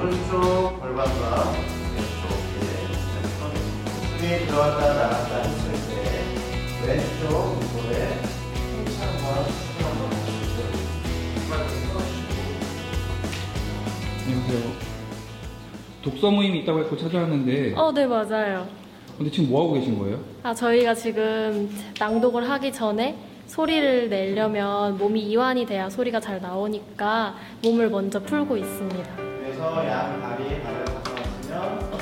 오른쪽 골반과 왼쪽 손이 들어갔다 나갔다 했을 때 왼쪽 무릎에 힘차 한번 숨 한번 마시고. 안녕하세요. 독서 모임이 있다고 해서 찾아왔는데. 네, 맞아요. 근데 지금 뭐 하고 계신 거예요? 저희가 지금 낭독을 하기 전에 소리를 내려면 몸이 이완이 돼야 소리가 잘 나오니까 몸을 먼저 풀고 있습니다. 그래서 양 다리 발을 가져왔으면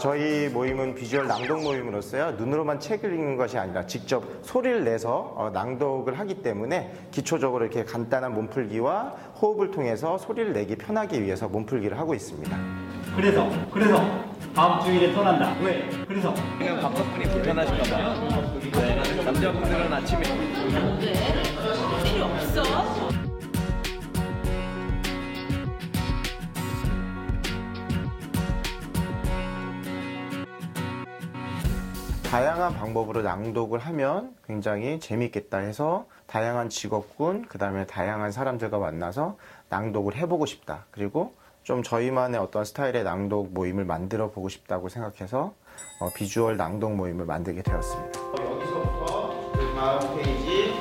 저희 모임은 비주얼 낭독 모임으로서요, 눈으로만 책을 읽는 것이 아니라 직접 소리를 내서 낭독을 하기 때문에 기초적으로 이렇게 간단한 몸풀기와 호흡을 통해서 소리를 내기 편하기 위해서 몸풀기를 하고 있습니다. 그래서 다음 주일에 떠난다. 왜? 그래서 그냥 밥덕분이 불편하실까봐. 남자분들은 아침에 왜? 필요 없어? 다양한 방법으로 낭독을 하면 굉장히 재밌겠다 해서 다양한 직업군, 그 다음에 다양한 사람들과 만나서 낭독을 해보고 싶다, 그리고 좀 저희만의 어떤 스타일의 낭독 모임을 만들어 보고 싶다고 생각해서 비주얼 낭독 모임을 만들게 되었습니다. 여기서부터 다음 페이지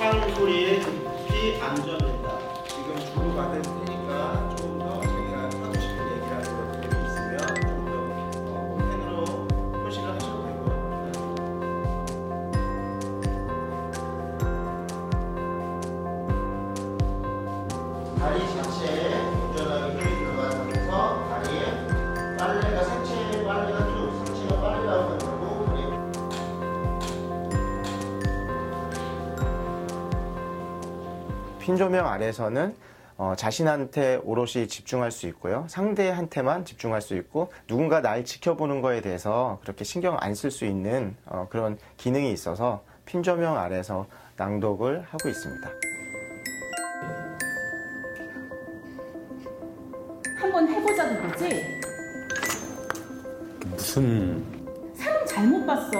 한 소리의 깊이 안전된다. 지금 주로가 될 테니까 조금 더 제가 하고 싶은 얘기를 하는 것들이 있으면 조금 더 펜으로 표시를 하셔도 되고요. 다리 자체에 온전하게 힘이 들어가면서 다리에 빨래가 상체에 빨래가 쭉 상체가 빨리 나오는 거예요. 핀 조명 아래에서는 자신한테 오롯이 집중할 수 있고요, 상대한테만 집중할 수 있고, 누군가 날 지켜보는 거에 대해서 그렇게 신경 안 쓸 수 있는 그런 기능이 있어서 핀 조명 아래에서 낭독을 하고 있습니다. 한번 해보자는 거지? 무슨... 사람 잘못 봤어.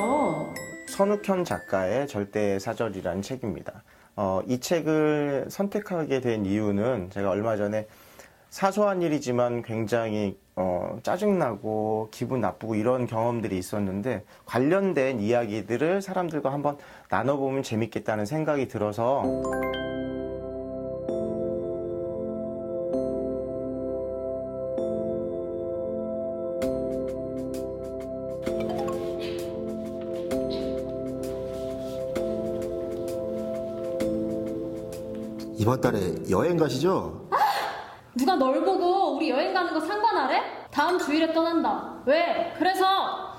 선욱현 작가의 절대의 사절이라는 책입니다. 이 책을 선택하게 된 이유는 제가 얼마 전에 사소한 일이지만 굉장히 짜증나고 기분 나쁘고 이런 경험들이 있었는데, 관련된 이야기들을 사람들과 한번 나눠보면 재밌겠다는 생각이 들어서 이번 달에 여행 가시죠? 누가 널 보고 우리 여행 가는 거 상관하래? 다음 주일에 떠난다. 왜? 그래서!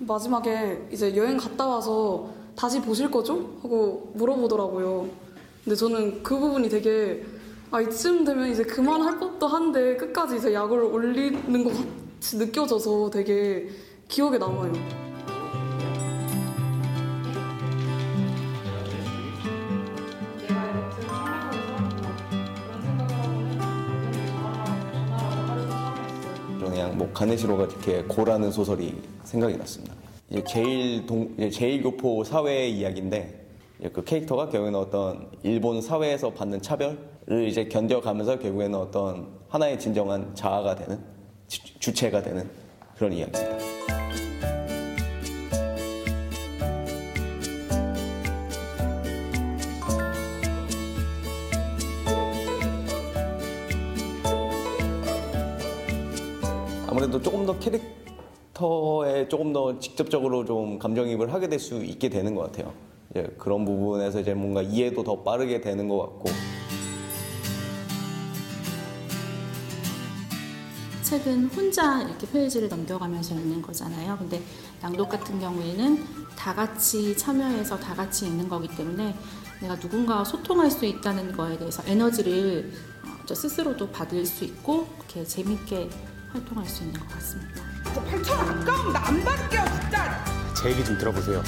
마지막에 이제 여행 갔다 와서 다시 보실 거죠? 하고 물어보더라고요. 근데 저는 그 부분이 되게 이쯤 되면 이제 그만할 법도 한데 끝까지 이제 약을 올리는 것 같이 느껴져서 되게 기억에 남아요. 뭐 가네시로가 이렇게 고라는 소설이 생각이 났습니다. 제1교포 사회의 이야기인데, 그 캐릭터가 결국에는 어떤 일본 사회에서 받는 차별을 이제 견뎌가면서 결국에는 어떤 하나의 진정한 자아가 되는 주체가 되는 그런 이야기입니다. 아무래도 조금 더 캐릭터에 조금 더 직접적으로 좀 감정이입을 하게 될 수 있게 되는 것 같아요. 이제 그런 부분에서 이제 뭔가 이해도 더 빠르게 되는 것 같고. 책은 혼자 이렇게 페이지를 넘겨가면서 읽는 거잖아요. 근데 낭독 같은 경우에는 다 같이 참여해서 다 같이 읽는 거기 때문에 내가 누군가와 소통할 수 있다는 거에 대해서 에너지를 저 스스로도 받을 수 있고 이렇게 재밌게 활동할 수 있는 것 같습니다. 8,000원 아까운 나 안 받게요 진짜. 제 얘기 좀 들어보세요.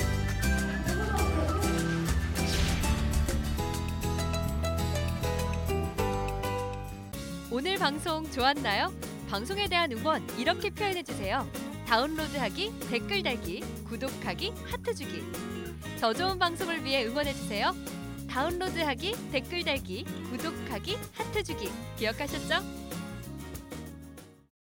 오늘 방송 좋았나요? 방송에 대한 응원 이렇게 표현해주세요. 다운로드하기, 댓글 달기, 구독하기, 하트 주기. 더 좋은 방송을 위해 응원해주세요. 다운로드하기, 댓글 달기, 구독하기, 하트 주기. 기억하셨죠?